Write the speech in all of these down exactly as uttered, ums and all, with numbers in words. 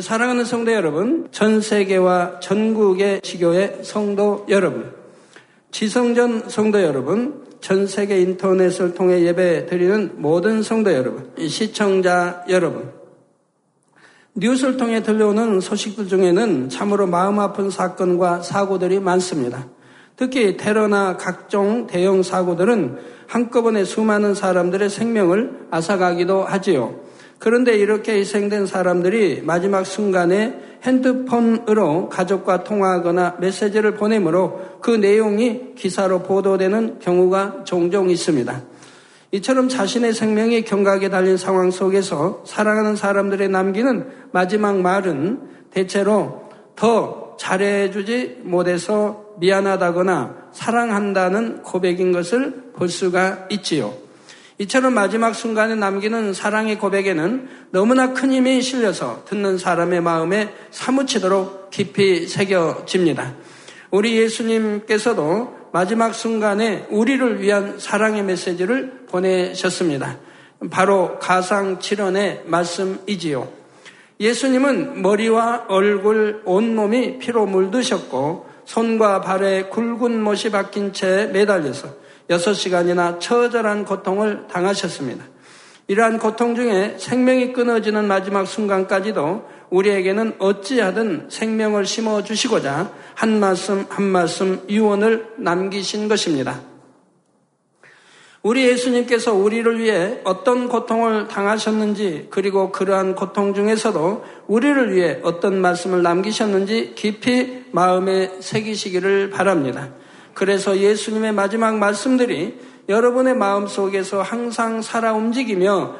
사랑하는 성도 여러분, 전 세계와 전국의 지교회 성도 여러분, 지성전 성도 여러분, 전 세계 인터넷을 통해 예배 드리는 모든 성도 여러분, 시청자 여러분, 뉴스를 통해 들려오는 소식들 중에는 참으로 마음 아픈 사건과 사고들이 많습니다. 특히 테러나 각종 대형 사고들은 한꺼번에 수많은 사람들의 생명을 앗아가기도 하지요. 그런데 이렇게 희생된 사람들이 마지막 순간에 핸드폰으로 가족과 통화하거나 메시지를 보내므로 그 내용이 기사로 보도되는 경우가 종종 있습니다. 이처럼 자신의 생명이 경각에 달린 상황 속에서 사랑하는 사람들이 남기는 마지막 말은 대체로 더 잘해주지 못해서 미안하다거나 사랑한다는 고백인 것을 볼 수가 있지요. 이처럼 마지막 순간에 남기는 사랑의 고백에는 너무나 큰 힘이 실려서 듣는 사람의 마음에 사무치도록 깊이 새겨집니다. 우리 예수님께서도 마지막 순간에 우리를 위한 사랑의 메시지를 보내셨습니다. 바로 가상칠언의 말씀이지요. 예수님은 머리와 얼굴, 온몸이 피로 물드셨고 손과 발에 굵은 못이 박힌 채 매달려서 여섯 시간이나 처절한 고통을 당하셨습니다. 이러한 고통 중에 생명이 끊어지는 마지막 순간까지도 우리에게는 어찌하든 생명을 심어주시고자 한 말씀 한 말씀 유언을 남기신 것입니다. 우리 예수님께서 우리를 위해 어떤 고통을 당하셨는지, 그리고 그러한 고통 중에서도 우리를 위해 어떤 말씀을 남기셨는지 깊이 마음에 새기시기를 바랍니다. 그래서 예수님의 마지막 말씀들이 여러분의 마음속에서 항상 살아 움직이며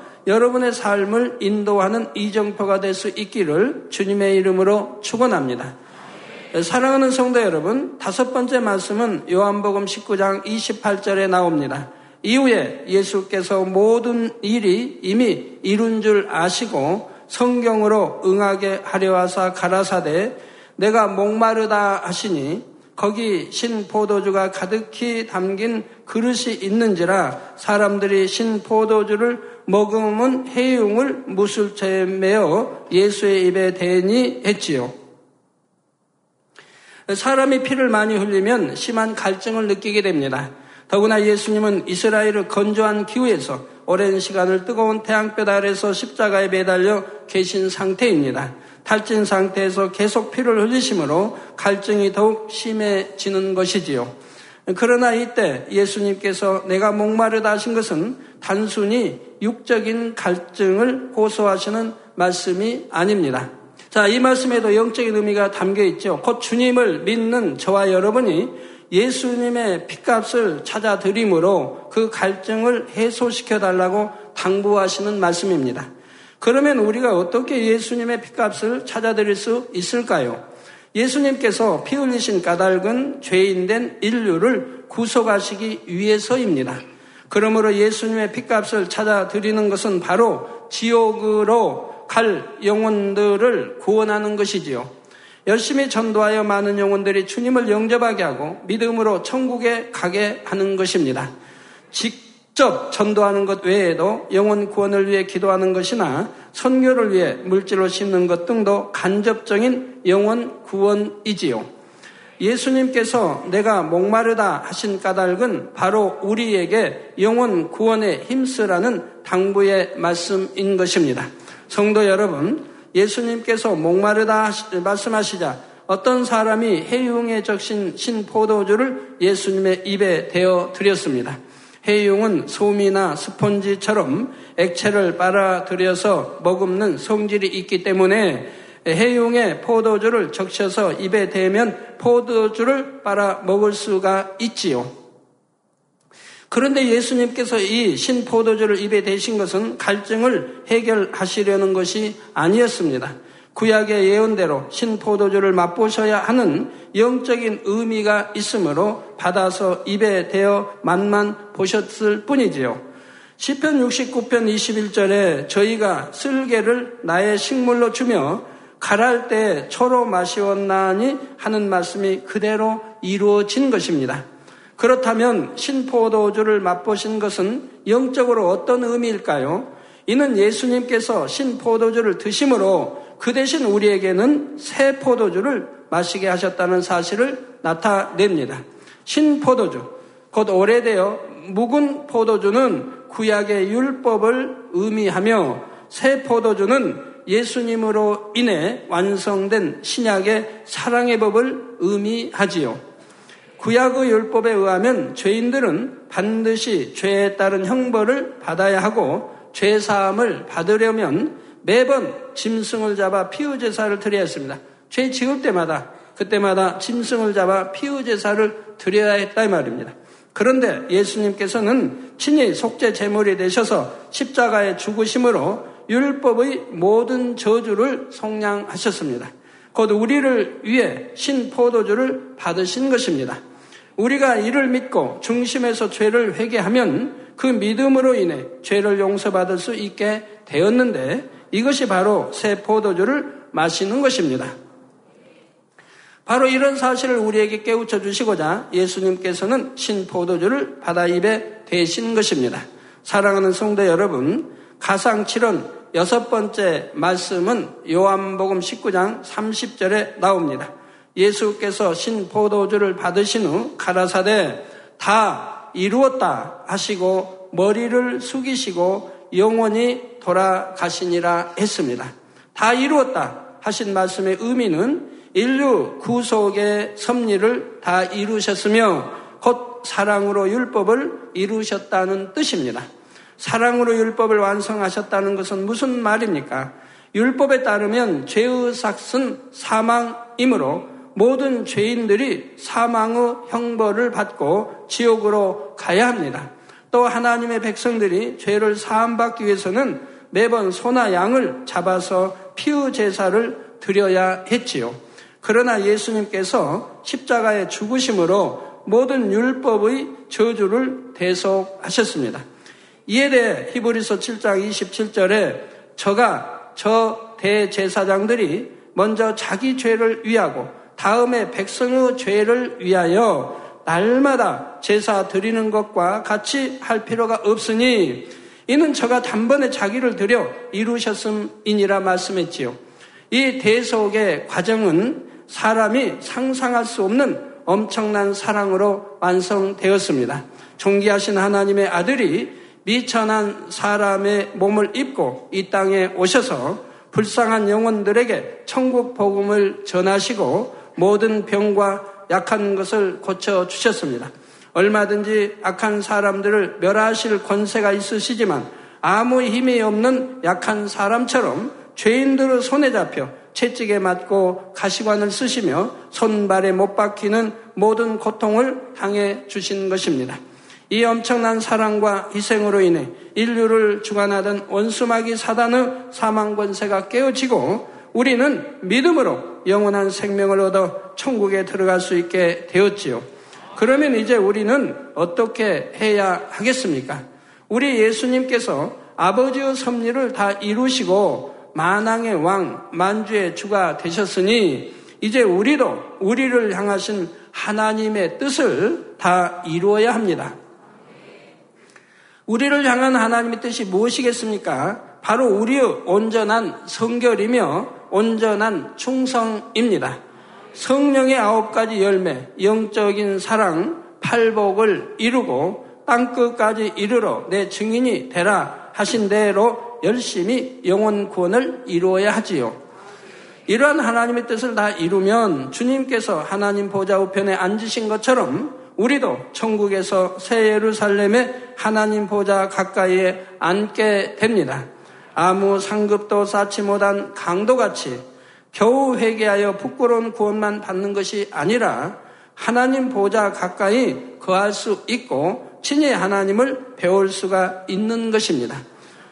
여러분의 삶을 인도하는 이정표가 될 수 있기를 주님의 이름으로 축원합니다. 사랑하는 성도 여러분, 다섯 번째 말씀은 요한복음 십구 장 이십팔 절에 나옵니다. 이후에 예수께서 모든 일이 이미 이룬 줄 아시고 성경으로 응하게 하려 하사 가라사대 내가 목마르다 하시니 거기 신 포도주가 가득히 담긴 그릇이 있는지라 사람들이 신 포도주를 머금은 해융을 무술채에 메어 예수의 입에 대니 했지요. 사람이 피를 많이 흘리면 심한 갈증을 느끼게 됩니다. 더구나 예수님은 이스라엘을 건조한 기후에서 오랜 시간을 뜨거운 태양볕 아래서 십자가에 매달려 계신 상태입니다. 탈진 상태에서 계속 피를 흘리심으로 갈증이 더욱 심해지는 것이지요. 그러나 이때 예수님께서 내가 목마르다 하신 것은 단순히 육적인 갈증을 호소하시는 말씀이 아닙니다. 자, 이 말씀에도 영적인 의미가 담겨 있죠. 곧 주님을 믿는 저와 여러분이 예수님의 피값을 찾아 드림으로 그 갈증을 해소시켜 달라고 당부하시는 말씀입니다. 그러면 우리가 어떻게 예수님의 피값을 찾아드릴 수 있을까요? 예수님께서 피 흘리신 까닭은 죄인된 인류를 구속하시기 위해서입니다. 그러므로 예수님의 피값을 찾아드리는 것은 바로 지옥으로 갈 영혼들을 구원하는 것이지요. 열심히 전도하여 많은 영혼들이 주님을 영접하게 하고 믿음으로 천국에 가게 하는 것입니다. 직 직접 전도하는 것 외에도 영혼 구원을 위해 기도하는 것이나 선교를 위해 물질로 심는 것 등도 간접적인 영혼 구원이지요. 예수님께서 내가 목마르다 하신 까닭은 바로 우리에게 영혼 구원의 힘쓰라는 당부의 말씀인 것입니다. 성도 여러분, 예수님께서 목마르다 말씀하시자 어떤 사람이 해융에 적신 신포도주를 예수님의 입에 대어 드렸습니다. 해융은 솜이나 스폰지처럼 액체를 빨아들여서 머금는 성질이 있기 때문에 해융에 포도주를 적셔서 입에 대면 포도주를 빨아 먹을 수가 있지요. 그런데 예수님께서 이 신포도주를 입에 대신 것은 갈증을 해결하시려는 것이 아니었습니다. 구약의 예언대로 신포도주를 맛보셔야 하는 영적인 의미가 있으므로 받아서 입에 대어 맛만 보셨을 뿐이지요. 시편 육십구 편 이십일 절에 저희가 쓸개를 나의 식물로 주며 갈할 때에 초로 마시었나니 하는 말씀이 그대로 이루어진 것입니다. 그렇다면 신포도주를 맛보신 것은 영적으로 어떤 의미일까요? 이는 예수님께서 신포도주를 드심으로 그 대신 우리에게는 새 포도주를 마시게 하셨다는 사실을 나타냅니다. 신포도주, 곧 오래되어 묵은 포도주는 구약의 율법을 의미하며 새 포도주는 예수님으로 인해 완성된 신약의 사랑의 법을 의미하지요. 구약의 율법에 의하면 죄인들은 반드시 죄에 따른 형벌을 받아야 하고 죄사함을 받으려면 매번 짐승을 잡아 피의제사를 드려야 했습니다. 죄 지을 때마다 그때마다 짐승을 잡아 피의제사를 드려야 했다 이 말입니다. 그런데 예수님께서는 친히 속죄 제물이 되셔서 십자가의 죽으심으로 율법의 모든 저주를 속량하셨습니다. 곧 우리를 위해 신포도주를 받으신 것입니다. 우리가 이를 믿고 중심에서 죄를 회개하면 그 믿음으로 인해 죄를 용서받을 수 있게 되었는데 이것이 바로 새 포도주를 마시는 것입니다. 바로 이런 사실을 우리에게 깨우쳐 주시고자 예수님께서는 신포도주를 바다 입에 대신 것입니다. 사랑하는 성도 여러분, 가상칠언 여섯 번째 말씀은 요한복음 십구 장 삼십 절에 나옵니다. 예수께서 신포도주를 받으신 후 가라사대 다 이루었다 하시고 머리를 숙이시고 영원히 돌아가시니라 했습니다. 다 이루었다 하신 말씀의 의미는 인류 구속의 섭리를 다 이루셨으며 곧 사랑으로 율법을 이루셨다는 뜻입니다. 사랑으로 율법을 완성하셨다는 것은 무슨 말입니까? 율법에 따르면 죄의 삭은 사망이므로 모든 죄인들이 사망의 형벌을 받고 지옥으로 가야 합니다. 또 하나님의 백성들이 죄를 사함받기 위해서는 매번 소나 양을 잡아서 피의 제사를 드려야 했지요. 그러나 예수님께서 십자가의 죽으심으로 모든 율법의 저주를 대속하셨습니다. 이에 대해 히브리서 칠 장 이십칠 절에 저가 저 대제사장들이 먼저 자기 죄를 위하고 다음에 백성의 죄를 위하여 날마다 제사 드리는 것과 같이 할 필요가 없으니 이는 저가 단번에 자기를 드려 이루셨음이니라 말씀했지요. 이 대속의 과정은 사람이 상상할 수 없는 엄청난 사랑으로 완성되었습니다. 존귀하신 하나님의 아들이 미천한 사람의 몸을 입고 이 땅에 오셔서 불쌍한 영혼들에게 천국 복음을 전하시고 모든 병과 약한 것을 고쳐주셨습니다. 얼마든지 악한 사람들을 멸하실 권세가 있으시지만 아무 힘이 없는 약한 사람처럼 죄인들의 손에 잡혀 채찍에 맞고 가시관을 쓰시며 손발에 못 박히는 모든 고통을 당해 주신 것입니다. 이 엄청난 사랑과 희생으로 인해 인류를 주관하던 원수마귀 사단의 사망 권세가 깨어지고 우리는 믿음으로 영원한 생명을 얻어 천국에 들어갈 수 있게 되었지요. 그러면 이제 우리는 어떻게 해야 하겠습니까? 우리 예수님께서 아버지의 섭리를 다 이루시고 만왕의 왕, 만주의 주가 되셨으니 이제 우리도 우리를 향하신 하나님의 뜻을 다 이루어야 합니다. 우리를 향한 하나님의 뜻이 무엇이겠습니까? 바로 우리의 온전한 성결이며 온전한 충성입니다. 성령의 아홉 가지 열매, 영적인 사랑, 팔복을 이루고 땅끝까지 이르러 내 증인이 되라 하신 대로 열심히 영혼 구원을 이루어야 하지요. 이러한 하나님의 뜻을 다 이루면 주님께서 하나님 보좌 우편에 앉으신 것처럼 우리도 천국에서 새 예루살렘에 하나님 보좌 가까이에 앉게 됩니다. 아무 상급도 쌓지 못한 강도같이 겨우 회개하여 부끄러운 구원만 받는 것이 아니라 하나님 보좌 가까이 거할 수 있고 친히 하나님을 배울 수가 있는 것입니다.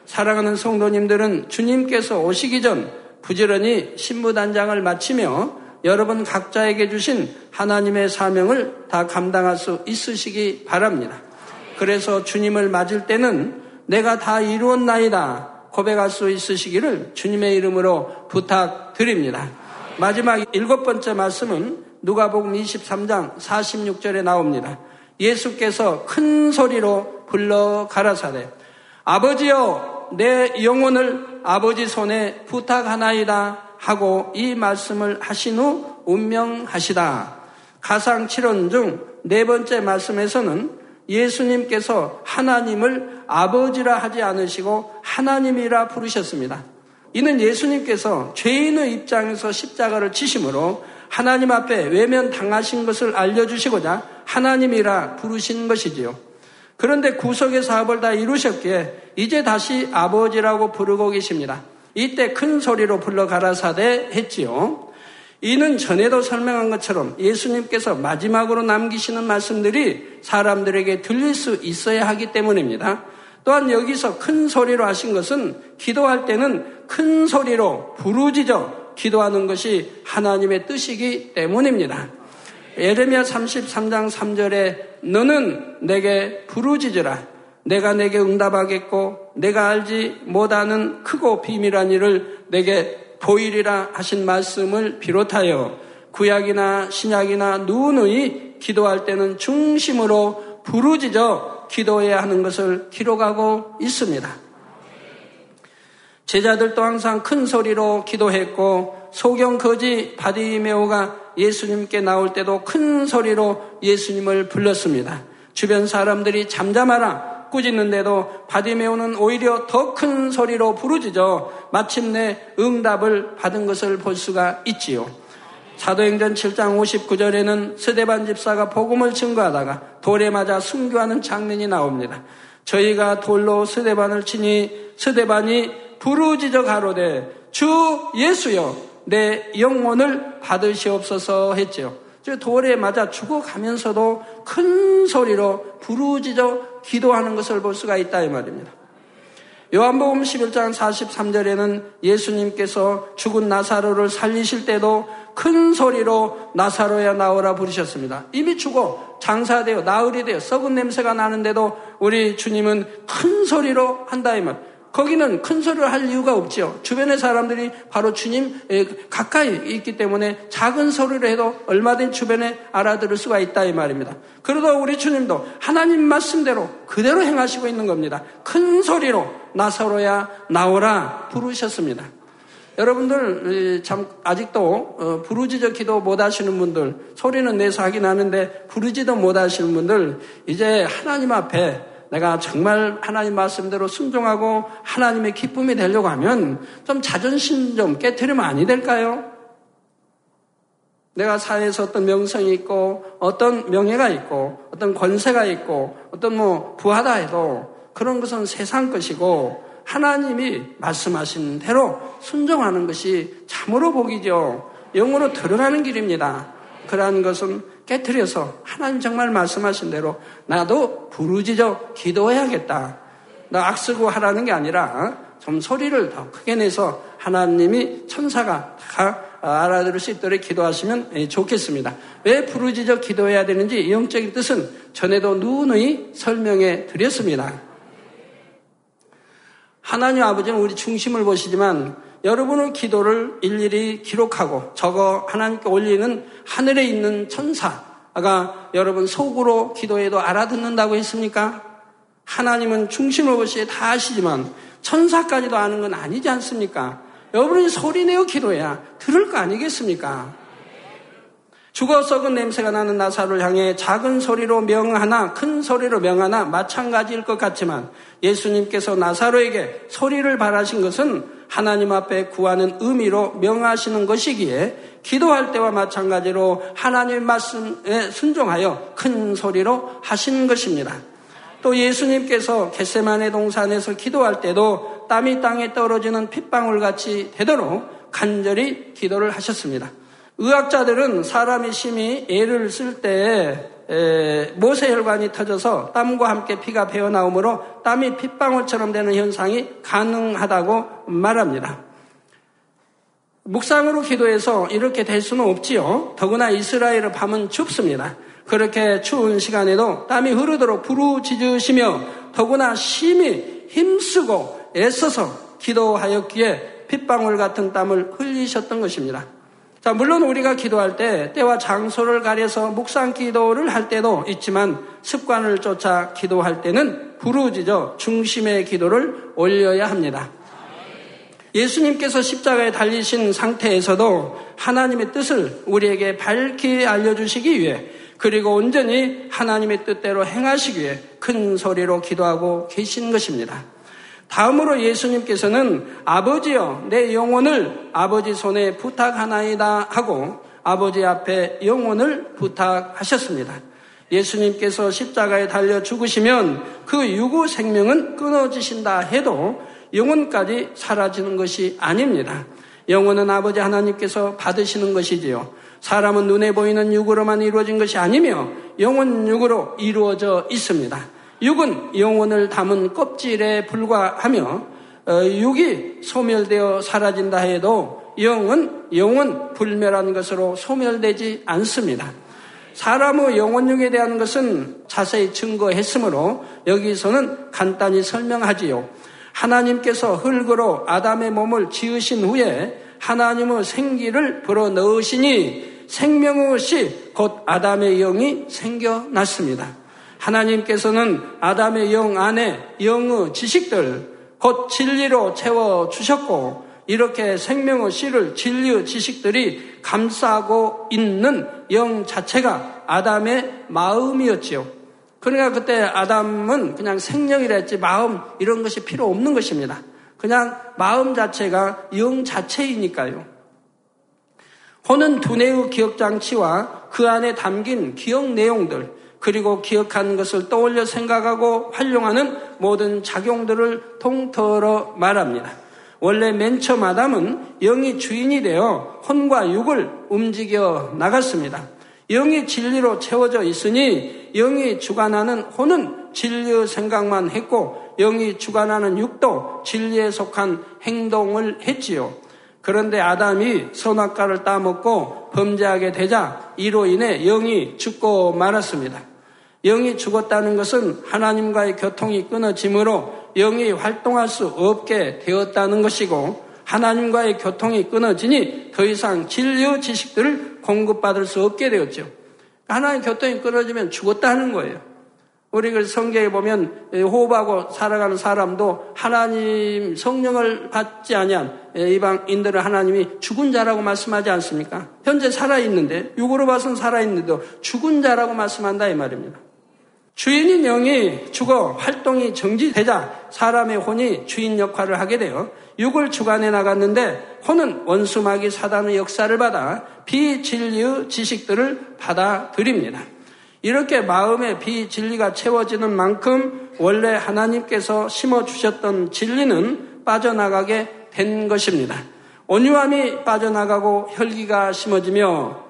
사랑하는 성도님들은 주님께서 오시기 전 부지런히 신부단장을 마치며 여러분 각자에게 주신 하나님의 사명을 다 감당할 수 있으시기 바랍니다. 그래서 주님을 맞을 때는 내가 다 이루었나이다 고백할 수 있으시기를 주님의 이름으로 부탁드립니다. 마지막 일곱 번째 말씀은 누가복음 이십삼 장 사십육 절에 나옵니다. 예수께서 큰 소리로 불러 가라사대 아버지여 내 영혼을 아버지 손에 부탁하나이다 하고 이 말씀을 하신 후 운명하시다. 가상칠언 중 네 번째 말씀에서는 예수님께서 하나님을 아버지라 하지 않으시고 하나님이라 부르셨습니다. 이는 예수님께서 죄인의 입장에서 십자가를 치심으로 하나님 앞에 외면당하신 것을 알려주시고자 하나님이라 부르신 것이지요. 그런데 구속의 사업을 다 이루셨기에 이제 다시 아버지라고 부르고 계십니다. 이때 큰 소리로 불러 가라사대 했지요. 이는 전에도 설명한 것처럼 예수님께서 마지막으로 남기시는 말씀들이 사람들에게 들릴 수 있어야 하기 때문입니다. 또한 여기서 큰 소리로 하신 것은 기도할 때는 큰 소리로 부르짖어 기도하는 것이 하나님의 뜻이기 때문입니다. 예레미야 삼십삼 장 삼 절에 너는 내게 부르짖으라. 내가 내게 응답하겠고 내가 알지 못하는 크고 비밀한 일을 내게 보이리라 하신 말씀을 비롯하여 구약이나 신약이나 누누이 기도할 때는 중심으로 부르짖어 기도해야 하는 것을 기록하고 있습니다. 제자들도 항상 큰 소리로 기도했고 소경 거지 바디메오가 예수님께 나올 때도 큰 소리로 예수님을 불렀습니다. 주변 사람들이 잠잠하라 꾸짖는데도 바디메오는 오히려 더 큰 소리로 부르짖어 마침내 응답을 받은 것을 볼 수가 있지요. 사도행전 칠 장 오십구 절에는 스데반 집사가 복음을 증거하다가 돌에 맞아 순교하는 장면이 나옵니다. 저희가 돌로 스데반을 치니 스데반이 부르짖어 가로되 주 예수여 내 영혼을 받으시옵소서 했지요. 돌에 맞아 죽어가면서도 큰 소리로 부르짖어 기도하는 것을 볼 수가 있다 이 말입니다. 요한복음 십일 장 사십삼 절에는 예수님께서 죽은 나사로를 살리실 때도 큰 소리로 나사로야 나오라 부르셨습니다. 이미 죽어 장사되어 나흘이 되어 썩은 냄새가 나는데도 우리 주님은 큰 소리로 한다 이 말. 거기는 큰 소리를 할 이유가 없지요. 주변의 사람들이 바로 주님 가까이 있기 때문에 작은 소리를 해도 얼마든지 주변에 알아들을 수가 있다 이 말입니다. 그러다 우리 주님도 하나님 말씀대로 그대로 행하시고 있는 겁니다. 큰 소리로 나사로야 나오라 부르셨습니다. 여러분들 참 아직도 부르짖어 기도 못하시는 분들, 소리는 내서 하긴 하는데 부르짖어 못하시는 분들, 이제 하나님 앞에 내가 정말 하나님 말씀대로 순종하고 하나님의 기쁨이 되려고 하면 좀 자존심 좀 깨트리면 아니 될까요? 내가 사회에서 어떤 명성이 있고 어떤 명예가 있고 어떤 권세가 있고 어떤 뭐 부하다 해도 그런 것은 세상 것이고 하나님이 말씀하신 대로 순종하는 것이 참으로 복이죠. 영으로 들어가는 길입니다. 그러한 것은 깨트려서 하나님 정말 말씀하신 대로 나도 부르짖어 기도해야겠다. 나 악쓰고 하라는 게 아니라 좀 소리를 더 크게 내서 하나님이 천사가 다 알아들을 수 있도록 기도하시면 좋겠습니다. 왜 부르짖어 기도해야 되는지 영적인 뜻은 전에도 누누이 설명해 드렸습니다. 하나님 아버지는 우리 중심을 보시지만 여러분의 기도를 일일이 기록하고 적어 하나님께 올리는 하늘에 있는 천사가 여러분 속으로 기도해도 알아듣는다고 했습니까? 하나님은 중심을 보시에 다 아시지만 천사까지도 아는 건 아니지 않습니까? 여러분이 소리내어 기도해야 들을 거 아니겠습니까? 죽어 썩은 냄새가 나는 나사로를 향해 작은 소리로 명하나 큰 소리로 명하나 마찬가지일 것 같지만 예수님께서 나사로에게 소리를 바라신 것은 하나님 앞에 구하는 의미로 명하시는 것이기에 기도할 때와 마찬가지로 하나님의 말씀에 순종하여 큰 소리로 하신 것입니다. 또 예수님께서 겟세마네 동산에서 기도할 때도 땀이 땅에 떨어지는 핏방울같이 되도록 간절히 기도를 하셨습니다. 의학자들은 사람이 심히 애를 쓸 때에 에, 모세혈관이 터져서 땀과 함께 피가 배어나오므로 땀이 핏방울처럼 되는 현상이 가능하다고 말합니다. 묵상으로 기도해서 이렇게 될 수는 없지요. 더구나 이스라엘의 밤은 춥습니다. 그렇게 추운 시간에도 땀이 흐르도록 부르짖으시며 더구나 심히 힘쓰고 애써서 기도하였기에 핏방울 같은 땀을 흘리셨던 것입니다. 자, 물론 우리가 기도할 때 때와 장소를 가려서 묵상 기도를 할 때도 있지만 습관을 쫓아 기도할 때는 부르짖어 중심의 기도를 올려야 합니다. 예수님께서 십자가에 달리신 상태에서도 하나님의 뜻을 우리에게 밝히 알려주시기 위해 그리고 온전히 하나님의 뜻대로 행하시기 위해 큰 소리로 기도하고 계신 것입니다. 다음으로 예수님께서는 아버지여 내 영혼을 아버지 손에 부탁하나이다 하고 아버지 앞에 영혼을 부탁하셨습니다. 예수님께서 십자가에 달려 죽으시면 그 유구 생명은 끊어지신다 해도 영혼까지 사라지는 것이 아닙니다. 영혼은 아버지 하나님께서 받으시는 것이지요. 사람은 눈에 보이는 육으로만 이루어진 것이 아니며 영혼 육으로 이루어져 있습니다. 육은 영혼을 담은 껍질에 불과하며 육이 소멸되어 사라진다 해도 영은 영혼 불멸한 것으로 소멸되지 않습니다. 사람의 영혼육에 대한 것은 자세히 증거했으므로 여기서는 간단히 설명하지요. 하나님께서 흙으로 아담의 몸을 지으신 후에 하나님의 생기를 불어넣으시니 생명의 씨 곧 아담의 영이 생겨났습니다. 하나님께서는 아담의 영 안에 영의 지식들 곧 진리로 채워주셨고 이렇게 생명의 씨를 진리의 지식들이 감싸고 있는 영 자체가 아담의 마음이었지요. 그러니까 그때 아담은 그냥 생명이라 했지 마음 이런 것이 필요 없는 것입니다. 그냥 마음 자체가 영 자체이니까요. 혼은 두뇌의 기억장치와 그 안에 담긴 기억 내용들 그리고 기억한 것을 떠올려 생각하고 활용하는 모든 작용들을 통틀어 말합니다. 원래 맨 처음 아담은 영이 주인이 되어 혼과 육을 움직여 나갔습니다. 영이 진리로 채워져 있으니 영이 주관하는 혼은 진리의 생각만 했고 영이 주관하는 육도 진리에 속한 행동을 했지요. 그런데 아담이 선악과를 따먹고 범죄하게 되자 이로 인해 영이 죽고 말았습니다. 영이 죽었다는 것은 하나님과의 교통이 끊어지므로 영이 활동할 수 없게 되었다는 것이고 하나님과의 교통이 끊어지니 더 이상 진리의 지식들을 공급받을 수 없게 되었죠. 하나님의 교통이 끊어지면 죽었다는 거예요. 우리 그 성경에 보면 호흡하고 살아가는 사람도 하나님 성령을 받지 아니한 이방인들을 하나님이 죽은 자라고 말씀하지 않습니까? 현재 살아있는데 육으로 봐서는 살아있는데도 죽은 자라고 말씀한다 이 말입니다. 주인인 영이 죽어 활동이 정지되자 사람의 혼이 주인 역할을 하게 되어 육을 주관해 나갔는데 혼은 원수마귀 사단의 역사를 받아 비진리의 지식들을 받아들입니다. 이렇게 마음의 비진리가 채워지는 만큼 원래 하나님께서 심어주셨던 진리는 빠져나가게 된 것입니다. 온유함이 빠져나가고 혈기가 심어지며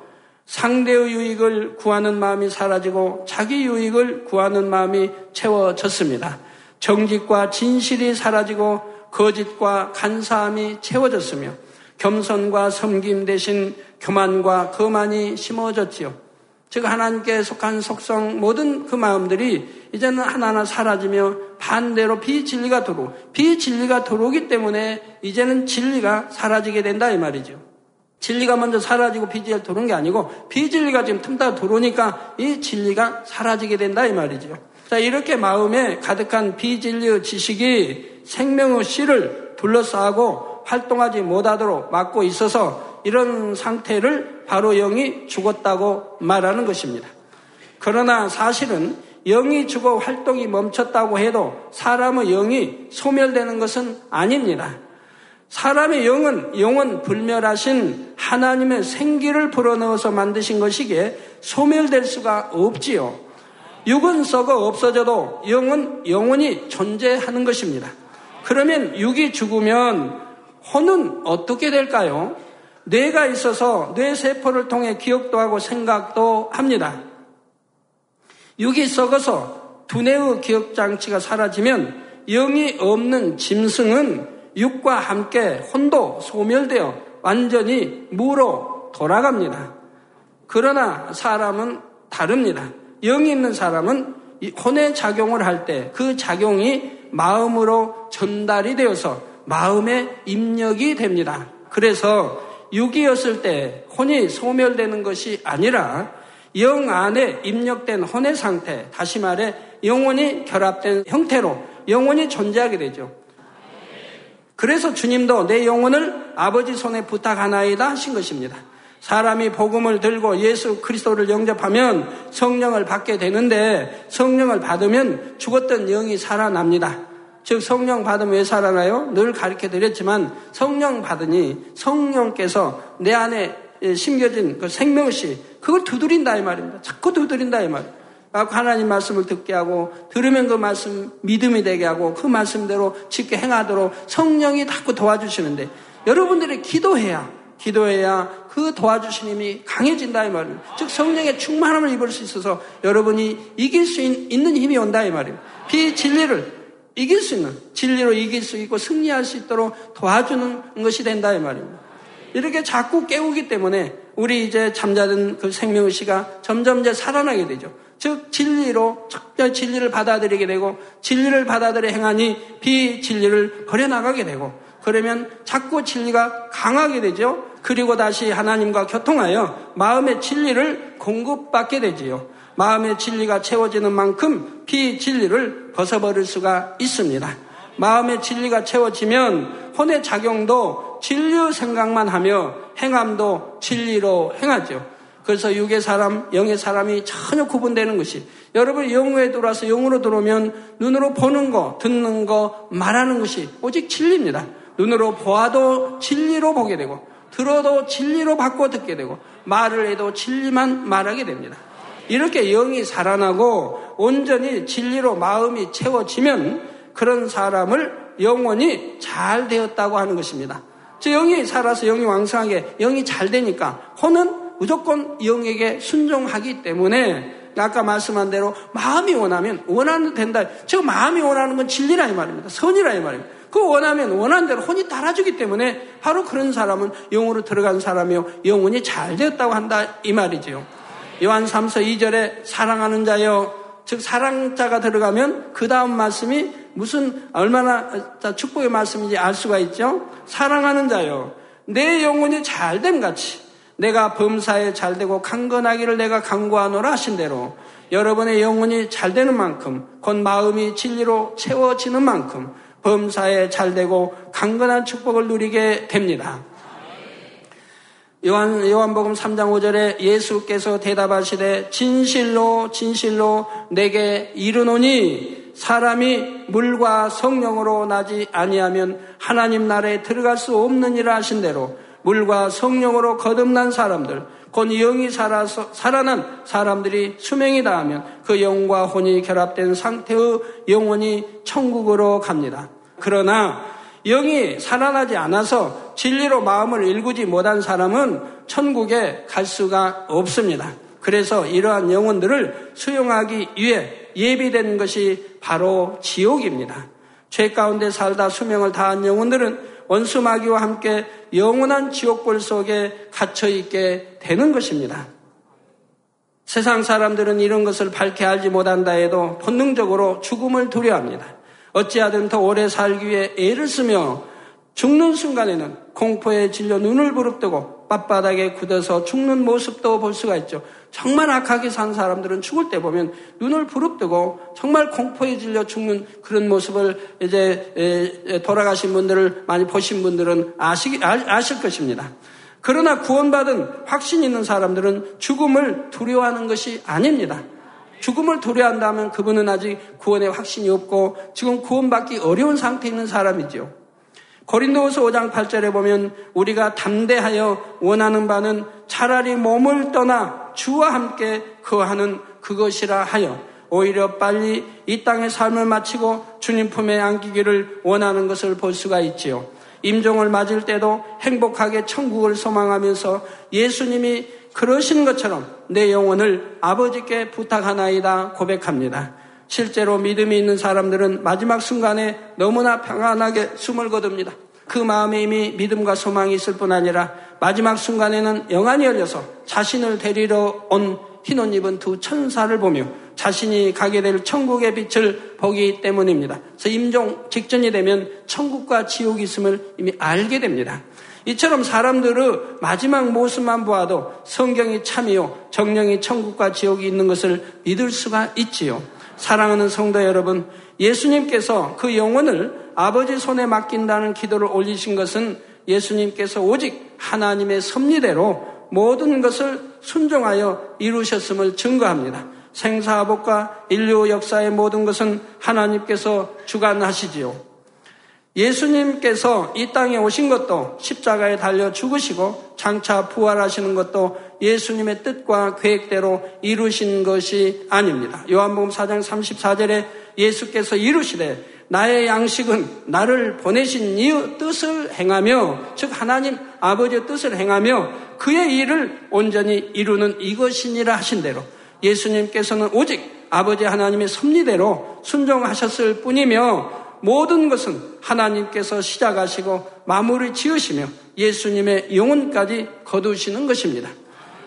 상대의 유익을 구하는 마음이 사라지고 자기 유익을 구하는 마음이 채워졌습니다. 정직과 진실이 사라지고 거짓과 간사함이 채워졌으며 겸손과 섬김 대신 교만과 거만이 심어졌지요. 즉 하나님께 속한 속성 모든 그 마음들이 이제는 하나하나 사라지며 반대로 비진리가 들어오 비진리가 들어오기 때문에 이제는 진리가 사라지게 된다 이 말이죠. 진리가 먼저 사라지고 비진리가 들어온 게 아니고 비진리가 지금 틈타 들어오니까 이 진리가 사라지게 된다 이 말이죠. 자 이렇게 마음에 가득한 비진리의 지식이 생명의 씨를 둘러싸고 활동하지 못하도록 막고 있어서 이런 상태를 바로 영이 죽었다고 말하는 것입니다. 그러나 사실은 영이 죽어 활동이 멈췄다고 해도 사람의 영이 소멸되는 것은 아닙니다. 사람의 영은 영원 불멸하신 하나님의 생기를 불어넣어서 만드신 것이기에 소멸될 수가 없지요. 육은 썩어 없어져도 영은 영원히 존재하는 것입니다. 그러면 육이 죽으면 혼은 어떻게 될까요? 뇌가 있어서 뇌세포를 통해 기억도 하고 생각도 합니다. 육이 썩어서 두뇌의 기억장치가 사라지면 영이 없는 짐승은 육과 함께 혼도 소멸되어 완전히 무로 돌아갑니다. 그러나 사람은 다릅니다. 영이 있는 사람은 혼의 작용을 할 때 그 작용이 마음으로 전달이 되어서 마음에 입력이 됩니다. 그래서 육이었을 때 혼이 소멸되는 것이 아니라 영 안에 입력된 혼의 상태, 다시 말해 영혼이 결합된 형태로 영혼이 존재하게 되죠. 그래서 주님도 내 영혼을 아버지 손에 부탁하나이다 하신 것입니다. 사람이 복음을 들고 예수 그리스도를 영접하면 성령을 받게 되는데, 성령을 받으면 죽었던 영이 살아납니다. 즉 성령 받으면 왜 살아나요? 늘 가르쳐 드렸지만 성령 받으니 성령께서 내 안에 심겨진 그 생명씨, 그걸 두드린다 이 말입니다. 자꾸 두드린다 이 말입니다. 하나님 말씀을 듣게 하고, 들으면 그 말씀 믿음이 되게 하고, 그 말씀대로 쉽게 행하도록 성령이 자꾸 도와주시는데, 여러분들이 기도해야 기도해야 그 도와주신 힘이 강해진다 이 말입니다. 즉 성령의 충만함을 입을 수 있어서 여러분이 이길 수 있는 힘이 온다 이 말입니다. 비진리를 이길 수 있는, 진리로 이길 수 있고 승리할 수 있도록 도와주는 것이 된다 이 말입니다. 이렇게 자꾸 깨우기 때문에 우리 이제 잠자던 그 생명의식가 점점 이제 살아나게 되죠. 즉 진리로 적절 진리를 받아들이게 되고, 진리를 받아들여 행하니 비진리를 버려나가게 되고, 그러면 자꾸 진리가 강하게 되죠. 그리고 다시 하나님과 교통하여 마음의 진리를 공급받게 되지요. 마음의 진리가 채워지는 만큼 비진리를 벗어버릴 수가 있습니다. 마음의 진리가 채워지면 혼의 작용도 진리 생각만 하며 행함도 진리로 행하죠. 그래서 육의 사람, 영의 사람이 전혀 구분되는 것이, 여러분 영으로 들어와서 영으로 들어오면 눈으로 보는 거, 듣는 거, 말하는 것이 오직 진리입니다. 눈으로 보아도 진리로 보게 되고, 들어도 진리로 받고 듣게 되고, 말을 해도 진리만 말하게 됩니다. 이렇게 영이 살아나고 온전히 진리로 마음이 채워지면 그런 사람을 영혼이 잘 되었다고 하는 것입니다. 즉 영이 살아서 영이 왕성하게 영이 잘 되니까 혼은 무조건 영에게 순종하기 때문에 아까 말씀한 대로 마음이 원하면 원하는 된다. 즉 마음이 원하는 건 진리라 이 말입니다. 선이라 이 말입니다. 그 원하면 원하는 대로 혼이 따라주기 때문에 바로 그런 사람은 영으로 들어간 사람이요 영혼이 잘 되었다고 한다 이 말이지요. 요한 삼서 이절에 사랑하는 자여, 즉 사랑자가 들어가면 그 다음 말씀이 무슨 얼마나 축복의 말씀인지 알 수가 있죠. 사랑하는 자여, 내 영혼이 잘됨 같이 내가 범사에 잘되고 강건하기를 내가 간구하노라 하신 대로, 여러분의 영혼이 잘되는 만큼 곧 마음이 진리로 채워지는 만큼 범사에 잘되고 강건한 축복을 누리게 됩니다. 요한, 요한복음 삼장 오절에 예수께서 대답하시되 진실로 진실로 내게 이르노니 사람이 물과 성령으로 나지 아니하면 하나님 나라에 들어갈 수 없느니라 하신 대로, 물과 성령으로 거듭난 사람들, 곧 영이 살아서, 살아난 사람들이 수명이 다하면 그 영과 혼이 결합된 상태의 영혼이 천국으로 갑니다. 그러나 영이 살아나지 않아서 진리로 마음을 일구지 못한 사람은 천국에 갈 수가 없습니다. 그래서 이러한 영혼들을 수용하기 위해 예비된 것이 바로 지옥입니다. 죄 가운데 살다 수명을 다한 영혼들은 원수 마귀와 함께 영원한 지옥불 속에 갇혀있게 되는 것입니다. 세상 사람들은 이런 것을 밝히 알지 못한다 해도 본능적으로 죽음을 두려워합니다. 어찌하든 더 오래 살기 위해 애를 쓰며 죽는 순간에는 공포에 질려 눈을 부릅뜨고 빳바닥에 굳어서 죽는 모습도 볼 수가 있죠. 정말 악하게 산 사람들은 죽을 때 보면 눈을 부릅뜨고 정말 공포에 질려 죽는 그런 모습을 이제 돌아가신 분들을 많이 보신 분들은 아시, 아실 것입니다. 그러나 구원받은 확신 있는 사람들은 죽음을 두려워하는 것이 아닙니다. 죽음을 두려워한다면 그분은 아직 구원의 확신이 없고 지금 구원받기 어려운 상태에 있는 사람이죠. 고린도후서 오장 팔절에 보면 우리가 담대하여 원하는 바는 차라리 몸을 떠나 주와 함께 거하는 그것이라 하여 오히려 빨리 이 땅의 삶을 마치고 주님 품에 안기기를 원하는 것을 볼 수가 있지요. 임종을 맞을 때도 행복하게 천국을 소망하면서 예수님이 그러신 것처럼 내 영혼을 아버지께 부탁하나이다 고백합니다. 실제로 믿음이 있는 사람들은 마지막 순간에 너무나 평안하게 숨을 거둡니다. 그 마음에 이미 믿음과 소망이 있을 뿐 아니라 마지막 순간에는 영안이 열려서 자신을 데리러 온 흰옷입은 두 천사를 보며 자신이 가게 될 천국의 빛을 보기 때문입니다. 그래서 임종 직전이 되면 천국과 지옥이 있음을 이미 알게 됩니다. 이처럼 사람들의 마지막 모습만 보아도 성경이 참이요 정령이 천국과 지옥이 있는 것을 믿을 수가 있지요. 사랑하는 성도 여러분, 예수님께서 그 영혼을 아버지 손에 맡긴다는 기도를 올리신 것은 예수님께서 오직 하나님의 섭리대로 모든 것을 순종하여 이루셨음을 증거합니다. 생사화복과 인류 역사의 모든 것은 하나님께서 주관하시지요. 예수님께서 이 땅에 오신 것도 십자가에 달려 죽으시고 장차 부활하시는 것도 예수님의 뜻과 계획대로 이루신 것이 아닙니다. 요한복음 사 장 삼십사 절에 예수께서 이루시되 나의 양식은 나를 보내신 이의 뜻을 행하며, 즉 하나님 아버지의 뜻을 행하며 그의 일을 온전히 이루는 이것이니라 하신 대로 예수님께서는 오직 아버지 하나님의 섭리대로 순종하셨을 뿐이며 모든 것은 하나님께서 시작하시고 마무리 지으시며 예수님의 영혼까지 거두시는 것입니다.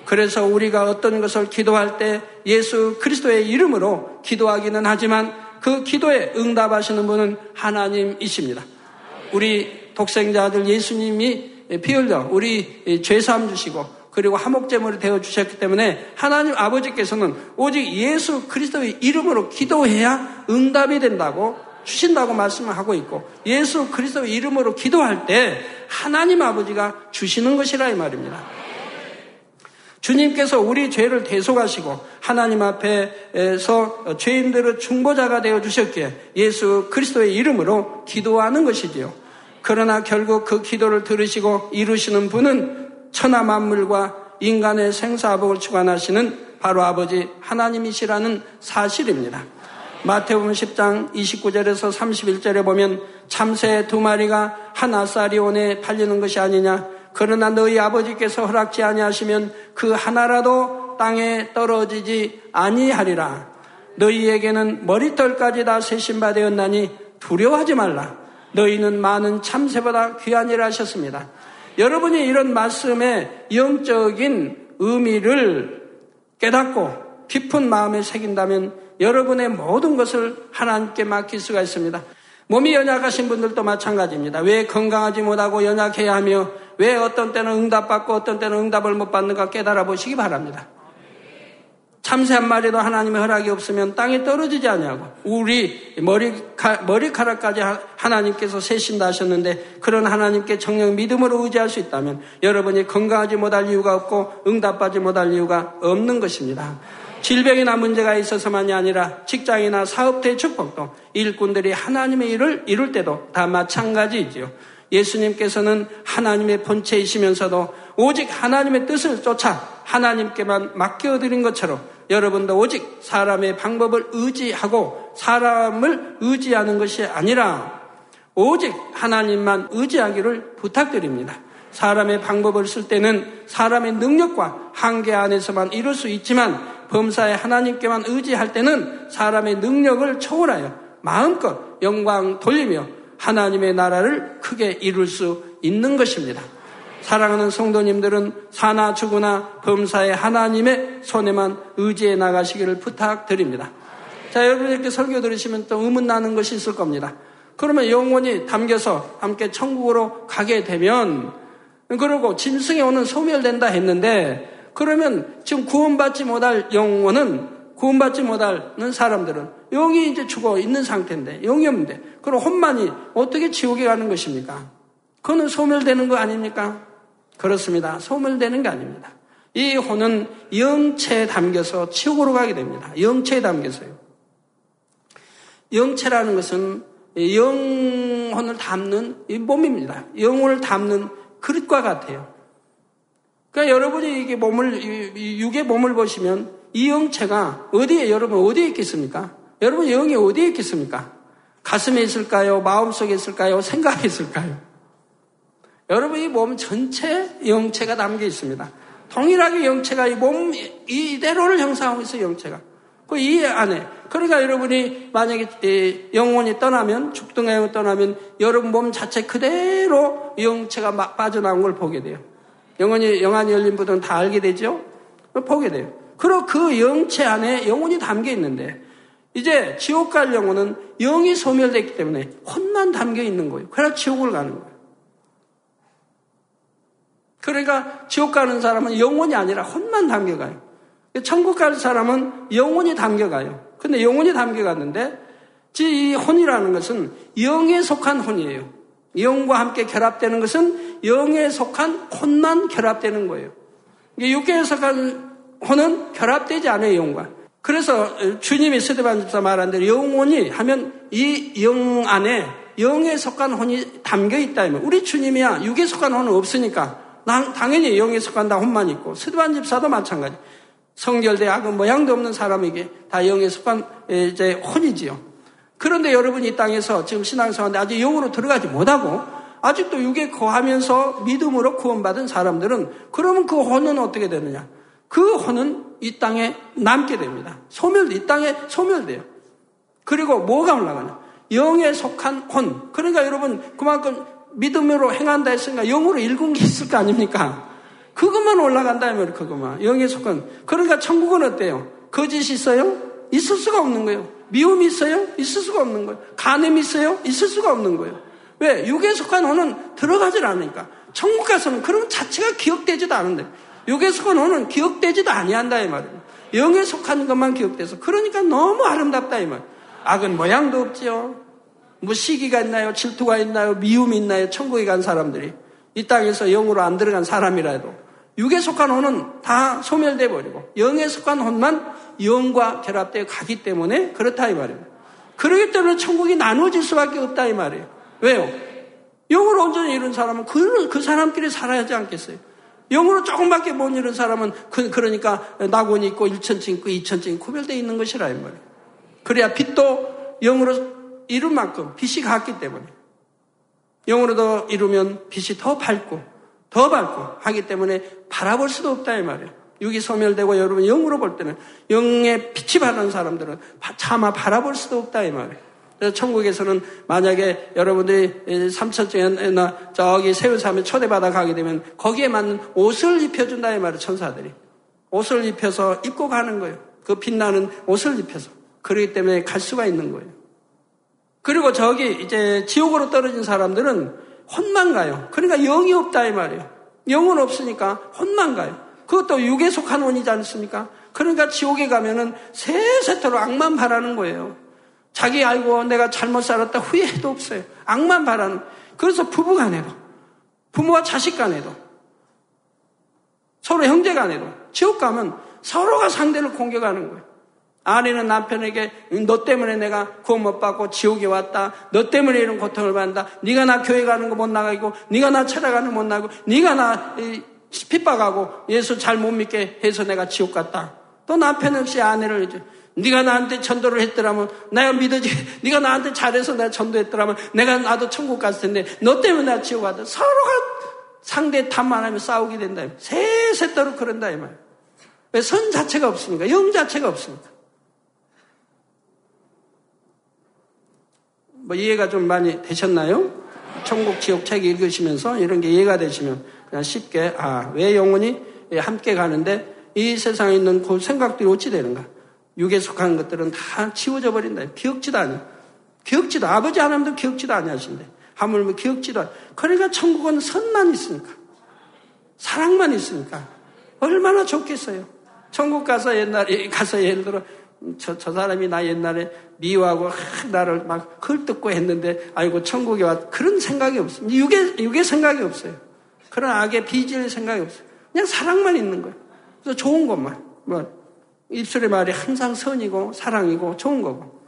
그래서 우리가 어떤 것을 기도할 때 예수 그리스도의 이름으로 기도하기는 하지만 그 기도에 응답하시는 분은 하나님이십니다. 우리 독생자 아들 예수님이 피 흘려 우리 죄 사함 주시고 그리고 화목제물이 되어 주셨기 때문에 하나님 아버지께서는 오직 예수 그리스도의 이름으로 기도해야 응답이 된다고 주신다고 말씀을 하고 있고 예수 그리스도의 이름으로 기도할 때 하나님 아버지가 주시는 것이라 이 말입니다. 주님께서 우리 죄를 대속하시고 하나님 앞에서 죄인들의 중보자가 되어 주셨기에 예수 그리스도의 이름으로 기도하는 것이지요. 그러나 결국 그 기도를 들으시고 이루시는 분은 천하 만물과 인간의 생사화복을 주관하시는 바로 아버지 하나님이시라는 사실입니다. 마태복음 십 장 이십구 절에서 삼십일 절에 보면 참새 두 마리가 한 아사리온에 팔리는 것이 아니냐, 그러나 너희 아버지께서 허락지 아니하시면 그 하나라도 땅에 떨어지지 아니하리라. 너희에게는 머리털까지 다 세신 바 되었나니 두려워하지 말라. 너희는 많은 참새보다 귀하니라 하셨습니다. 여러분이 이런 말씀의 영적인 의미를 깨닫고 깊은 마음에 새긴다면 여러분의 모든 것을 하나님께 맡길 수가 있습니다. 몸이 연약하신 분들도 마찬가지입니다. 왜 건강하지 못하고 연약해야 하며 왜 어떤 때는 응답받고 어떤 때는 응답을 못 받는가 깨달아 보시기 바랍니다. 참새 한 마리도 하나님의 허락이 없으면 땅에 떨어지지 아니하고 우리 머리카, 머리카락까지 하나님께서 세신다 하셨는데 그런 하나님께 정녕 믿음으로 의지할 수 있다면 여러분이 건강하지 못할 이유가 없고 응답받지 못할 이유가 없는 것입니다. 질병이나 문제가 있어서만이 아니라 직장이나 사업대의 축복도 일꾼들이 하나님의 일을 이룰 때도 다 마찬가지이지요. 예수님께서는 하나님의 본체이시면서도 오직 하나님의 뜻을 쫓아 하나님께만 맡겨드린 것처럼 여러분도 오직 사람의 방법을 의지하고 사람을 의지하는 것이 아니라 오직 하나님만 의지하기를 부탁드립니다. 사람의 방법을 쓸 때는 사람의 능력과 한계 안에서만 이룰 수 있지만 범사에 하나님께만 의지할 때는 사람의 능력을 초월하여 마음껏 영광 돌리며 하나님의 나라를 크게 이룰 수 있는 것입니다. 사랑하는 성도님들은 사나 죽으나 범사에 하나님의 손에만 의지해 나가시기를 부탁드립니다. 자, 여러분 이렇게 설교 들으시면 또 의문나는 것이 있을 겁니다. 그러면 영혼이 담겨서 함께 천국으로 가게 되면 그러고 짐승의 혼은 소멸된다 했는데 그러면 지금 구원받지 못할 영혼은 구원받지 못하는 사람들은 영이 이제 죽어 있는 상태인데 영이 없는데 그럼 혼만이 어떻게 지옥에 가는 것입니까? 그거는 소멸되는 거 아닙니까? 그렇습니다. 소멸되는 게 아닙니다. 이 혼은 영체에 담겨서 지옥으로 가게 됩니다. 영체에 담겨서요. 영체라는 것은 영혼을 담는 이 몸입니다. 영혼을 담는 그릇과 같아요. 그러니까 여러분이 이게 몸을, 육의 몸을 보시면 이 영체가 어디에, 여러분 어디에 있겠습니까? 여러분 영이 어디에 있겠습니까? 가슴에 있을까요? 마음속에 있을까요? 생각에 있을까요? 여러분 이 몸 전체 영체가 담겨 있습니다. 동일하게 영체가 이 몸 이대로를 형성하고 있어요, 영체가. 그 이 안에. 그러니까 여러분이 만약에 영혼이 떠나면, 죽든 영혼이 떠나면 여러분 몸 자체 그대로 영체가 막 빠져나온 걸 보게 돼요. 영혼이, 영안이 열린 분은 다 알게 되죠? 보게 돼요. 그리고 그 영체 안에 영혼이 담겨 있는데, 이제 지옥 갈 영혼은 영이 소멸됐기 때문에 혼만 담겨 있는 거예요. 그래서 지옥을 가는 거예요. 그러니까 지옥 가는 사람은 영혼이 아니라 혼만 담겨가요. 천국 갈 사람은 영혼이 담겨가요. 근데 영혼이 담겨갔는데, 이 혼이라는 것은 영에 속한 혼이에요. 영과 함께 결합되는 것은 영에 속한 혼만 결합되는 거예요. 육계에 속한 혼은 결합되지 않아요, 영과. 그래서 주님이 스데반에서 말한 대로 영혼이 하면 이 영 안에 영에 속한 혼이 담겨 있다. 우리 주님이야 육에 속한 혼은 없으니까 당연히 영에 속한 다 혼만 있고, 스데반 집사도 마찬가지. 성결대 악은 모양도 없는 사람에게 다 영에 속한 이제 혼이지요. 그런데 여러분이 이 땅에서 지금 신앙생활인데 아직 영으로 들어가지 못하고 아직도 육에 거하면서 믿음으로 구원받은 사람들은, 그러면 그 혼은 어떻게 되느냐? 그 혼은 이 땅에 남게 됩니다. 소멸, 이 땅에 소멸돼요. 그리고 뭐가 올라가냐? 영에 속한 혼. 그러니까 여러분 그만큼 믿음으로 행한다 했으니까 영으로 일군 게 있을 거 아닙니까? 그것만 올라간다면 그것만. 영에 속한. 그러니까 천국은 어때요? 거짓이 있어요? 있을 수가 없는 거예요. 미움이 있어요? 있을 수가 없는 거예요. 간음이 있어요? 있을 수가 없는 거예요. 왜? 육에 속한 혼은 들어가질 않으니까. 천국 가서는 그런 자체가 기억되지도 않은데, 육에 속한 혼은 기억되지도 아니한다 이 말이에요. 영에 속한 것만 기억돼서, 그러니까 너무 아름답다 이 말이에요. 악은 모양도 없지요. 뭐 시기가 있나요? 질투가 있나요? 미움이 있나요? 천국에 간 사람들이, 이 땅에서 영으로 안 들어간 사람이라도 육에 속한 혼은 다 소멸돼 버리고 영에 속한 혼만 영과 결합되어 가기 때문에 그렇다 이 말입니다. 그러기 때문에 천국이 나눠질 수밖에 없다 이 말이에요. 왜요? 영으로 온전히 이룬 사람은 그, 그 사람끼리 살아야 하지 않겠어요? 영으로 조금밖에 못 이룬 사람은 그, 그러니까 낙원이 있고 일천층 있고 이천층이 구별되어 있는 것이라 이 말이에요. 그래야 빛도 영으로 이룬 만큼 빛이 같기 때문에, 영으로 더 이루면 빛이 더 밝고 더 밝고 하기 때문에 바라볼 수도 없다 이 말이에요. 육이 소멸되고 여러분 영으로 볼 때는, 영에 빛이 바른 사람들은 차마 바라볼 수도 없다 이 말이에요. 그래서 천국에서는 만약에 여러분들이 삼천층이나 저기 세우사면 초대받아 가게 되면 거기에 맞는 옷을 입혀준다 이 말이에요. 천사들이 옷을 입혀서 입고 가는 거예요. 그 빛나는 옷을 입혀서. 그렇기 때문에 갈 수가 있는 거예요. 그리고 저기 이제 지옥으로 떨어진 사람들은 혼만 가요. 그러니까 영이 없다 이 말이에요. 영은 없으니까 혼만 가요. 그것도 육에 속한 혼이지 않습니까? 그러니까 지옥에 가면은 세세토록 악만 바라는 거예요. 자기 알고 내가 잘못 살았다 후회도 없어요. 악만 바라는. 그래서 부부 간에도, 부모와 자식 간에도, 서로 형제 간에도 지옥 가면 서로가 상대를 공격하는 거예요. 아내는 남편에게 너 때문에 내가 구원 못 받고 지옥에 왔다, 너 때문에 이런 고통을 받는다, 네가 나 교회 가는 거 못 나가고, 네가 나 찾아가는 거 못 나가고, 네가 나 핍박하고 예수 잘 못 믿게 해서 내가 지옥 갔다. 또 남편 역시 아내를 이제, 네가 나한테 전도를 했더라면 내가 믿어지, 네가 나한테 잘해서 내가 전도했더라면 내가 나도 천국 갔을 텐데 너 때문에 내가 지옥 갔다. 서로가 상대 탓만하며 싸우게 된다. 세세도록 그런다 이 말. 왜? 선 자체가 없습니까? 영 자체가 없습니까? 뭐 이해가 좀 많이 되셨나요? 천국 지옥 책 읽으시면서 이런 게 이해가 되시면 그냥 쉽게, 아, 왜 영혼이 함께 가는데 이 세상에 있는 그 생각들이 어찌 되는가? 육에 속한 것들은 다 치워져 버린다. 기억지도 않아요. 기억지도, 아버지 하나님도 기억지도 아니하신데 하물며 기억지도 않아요. 그러니까 천국은 선만 있으니까, 사랑만 있으니까 얼마나 좋겠어요. 천국 가서 옛날에 가서 예를 들어 저, 저 사람이 나 옛날에 미워하고 하, 나를 막 헐뜯고 했는데 아이고 천국에 왔, 그런 생각이 없어요. 육의, 육의 생각이 없어요. 그런 악의 비질 생각이 없어요. 그냥 사랑만 있는 거예요. 그래서 좋은 것만, 뭐 입술의 말이 항상 선이고 사랑이고 좋은 거고,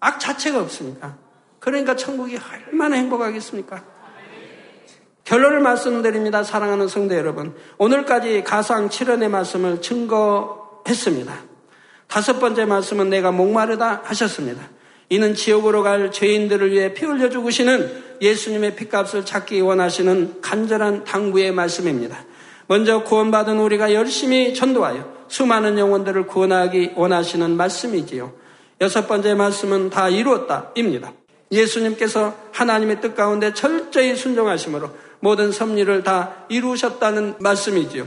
악 자체가 없으니까. 그러니까 천국이 얼마나 행복하겠습니까? 결론을 말씀드립니다. 사랑하는 성도 여러분, 오늘까지 가상 칠언의 말씀을 증거했습니다. 다섯 번째 말씀은 내가 목마르다 하셨습니다. 이는 지옥으로 갈 죄인들을 위해 피 흘려 죽으시는 예수님의 피값을 찾기 원하시는 간절한 당부의 말씀입니다. 먼저 구원받은 우리가 열심히 전도하여 수많은 영혼들을 구원하기 원하시는 말씀이지요. 여섯 번째 말씀은 다 이루었다입니다. 예수님께서 하나님의 뜻 가운데 철저히 순종하심으로 모든 섭리를 다 이루셨다는 말씀이지요.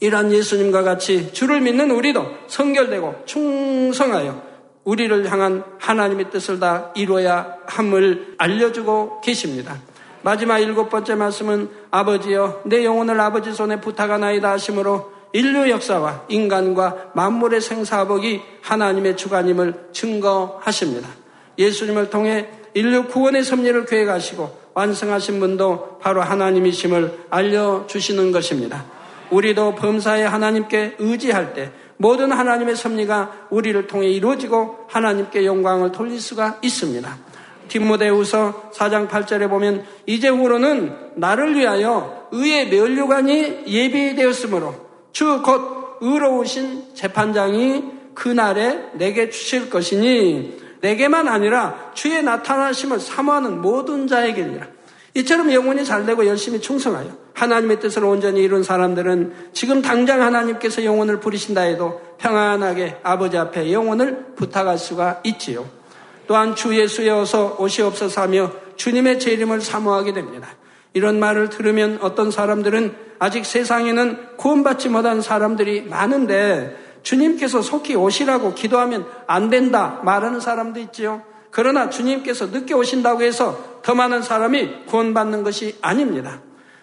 이러한 예수님과 같이 주를 믿는 우리도 성결되고 충성하여 우리를 향한 하나님의 뜻을 다 이루어야 함을 알려주고 계십니다. 마지막 일곱 번째 말씀은 아버지여 내 영혼을 아버지 손에 부탁하나이다 하심으로 인류 역사와 인간과 만물의 생사복이 하나님의 주관임을 증거하십니다. 예수님을 통해 인류 구원의 섭리를 계획하시고 완성하신 분도 바로 하나님이심을 알려주시는 것입니다. 우리도 범사에 하나님께 의지할 때 모든 하나님의 섭리가 우리를 통해 이루어지고 하나님께 영광을 돌릴 수가 있습니다. 디모데후서 사 장 팔 절에 보면 이제후로는 나를 위하여 의의 면류관이 예비되었으므로 주 곧 의로우신 재판장이 그날에 내게 주실 것이니 내게만 아니라 주의 나타나심을 사모하는 모든 자에게니라. 이처럼 영혼이 잘되고 열심히 충성하여 하나님의 뜻을 온전히 이룬 사람들은 지금 당장 하나님께서 영혼을 부르신다 해도 평안하게 아버지 앞에 영혼을 부탁할 수가 있지요. 또한 주 예수여서 오시옵소서 하며 주님의 재림을 사모하게 됩니다. 이런 말을 들으면 어떤 사람들은 아직 세상에는 구원받지 못한 사람들이 많은데 주님께서 속히 오시라고 기도하면 안 된다 말하는 사람도 있지요. 그러나 주님께서 늦게 오신다고 해서 더 많은 사람이 구원받는 것이 아닙니다.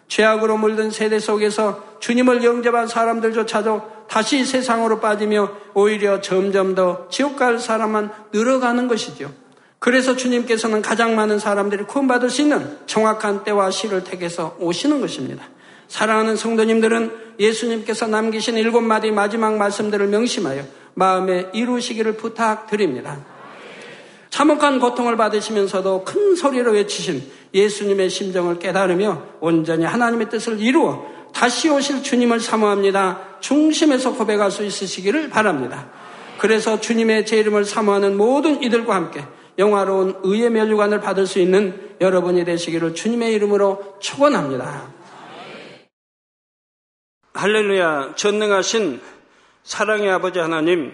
죄악으로 물든 세대 속에서 주님을 영접한 사람들조차도 다시 세상으로 빠지며 오히려 점점 더 지옥 갈 사람만 늘어가는 것이죠. 그래서 주님께서는 가장 많은 사람들이 구원받을 수 있는 정확한 때와 시를 택해서 오시는 것입니다. 사랑하는 성도님들은 예수님께서 남기신 일곱 마디 마지막 말씀들을 명심하여 마음에 이루시기를 부탁드립니다. 참혹한 고통을 받으시면서도 큰 소리로 외치신 예수님의 심정을 깨달으며 온전히 하나님의 뜻을 이루어 다시 오실 주님을 사모합니다. 중심에서 고백할 수 있으시기를 바랍니다. 그래서 주님의 재림을 사모하는 모든 이들과 함께 영화로운 의의 면류관을 받을 수 있는 여러분이 되시기를 주님의 이름으로 축원합니다. 할렐루야. 전능하신 사랑의 아버지 하나님,